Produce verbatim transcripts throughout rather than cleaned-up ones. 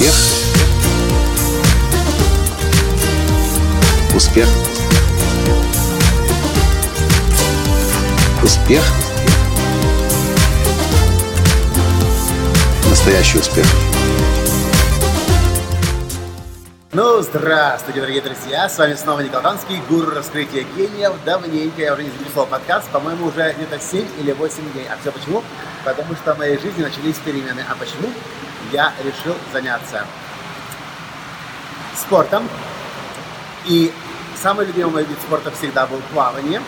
Успех. Успех. Успех. Настоящий успех. Ну, здравствуйте, дорогие друзья! С вами снова Николай Латанский, гуру раскрытия гениев. Давненько я уже не записывал подкаст, по-моему, уже где-то семь или восемь дней. А все почему? Потому что в моей жизни начались перемены. А почему? Я решил заняться спортом. И самый любимый мой вид спорта всегда был плавание.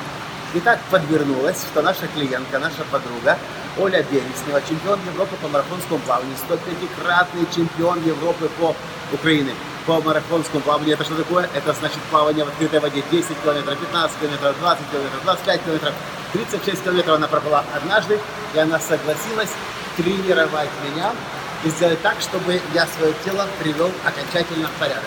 И так подвернулось, что наша клиентка, наша подруга Оля Береснева, чемпион Европы по марафонскому плаванию, стопятикратный чемпион Европы по Украине по марафонскому плаванию. Это что такое? Это значит плавание в открытой воде десять километров, пятнадцать километров, двадцать километров, двадцать пять километров, тридцать шесть километров она проплыла однажды, и она согласилась тренировать меня и сделать так, чтобы я свое тело привел окончательно в порядок.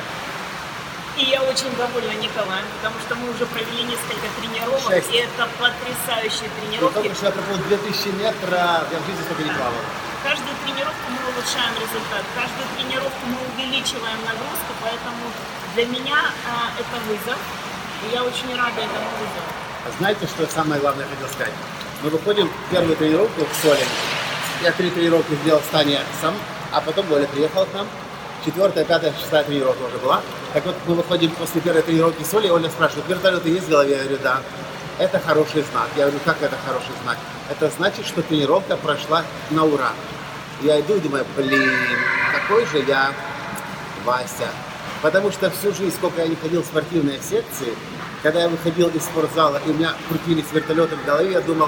И я очень довольна, Николай, потому что мы уже провели несколько тренировок, шесть. И это потрясающие тренировки. Потому что я проплыл две тысячи метров, я в жизни столько не плавал. Каждую тренировку мы улучшаем результат, каждую тренировку мы увеличиваем нагрузку, поэтому для меня а, это вызов, и я очень рада этому вызову. А знаете, что самое главное хотел сказать? Мы выходим в первую тренировку в Соле, я три тренировки сделал с Таней Аксом, а потом Оля приехала к нам. Четвертая, пятая, шестая тренировка уже была. Так вот, мы выходим после первой тренировки с Олей, Оля спрашивает, вертолеты есть в голове? Я говорю, да. Это хороший знак. Я говорю, как это хороший знак? Это значит, что тренировка прошла на ура. Я иду и думаю, блин, какой же я Вася. Потому что всю жизнь, сколько я не ходил в спортивные секции, когда я выходил из спортзала, и у меня крутились вертолеты в голове, я думал,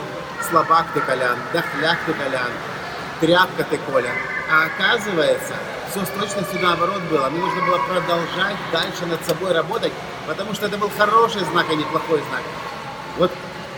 слабак ты, Колян, дохляк ты, Колян, тряпка ты, Коля. А оказывается, все с точностью наоборот было. Мне нужно было продолжать дальше над собой работать, потому что это был хороший знак, а не плохой знак. Вот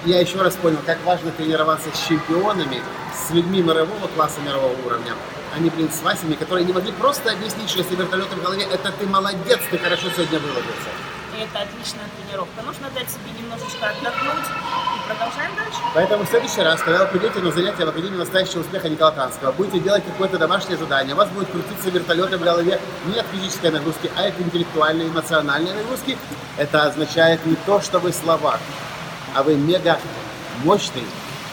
я еще раз понял, как важно тренироваться с чемпионами, с людьми мирового класса, мирового уровня, а не, блин, с Васями, которые не могли просто объяснить, что если вертолеты в голове, это ты молодец, ты хорошо сегодня выложился. Это отличная тренировка. Нужно дать себе немножечко отдохнуть и продолжаем дальше. Поэтому в следующий раз, когда вы придете на занятия в Академии настоящего успеха Николая Латанского, будете делать какое-то домашнее задание, у вас будет крутиться вертолеты в голове не от физической нагрузки, а от интеллектуальной, эмоциональной нагрузки, это означает не то, что вы слабак, а вы мега мощный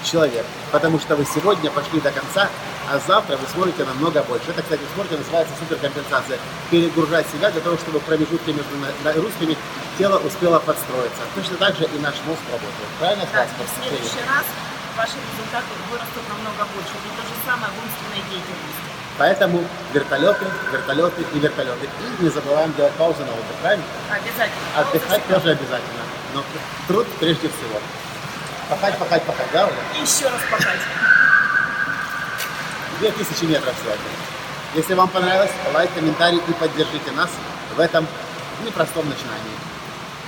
человек, потому что вы сегодня пошли до конца, а завтра вы сможете намного больше. Это, кстати, в спорте называется суперкомпенсация. Перегружать себя для того, чтобы промежутки между нагрузками тело успело подстроиться. Точно так же и наш мозг работает. Правильно? Да, в следующий раз ваши результаты вырастут намного больше. И то же самое в умственной деятельности. Поэтому вертолеты, вертолеты и вертолеты. И не забываем делать паузы на отдых, правильно? Обязательно. Отдыхать пауза тоже обязательно. Но труд прежде всего. Пахать, пахать, пахать, да, Оля? И еще раз пахать. две тысячи метров сегодня. Если вам понравилось, лайк, комментарий и поддержите нас в этом непростом начинании.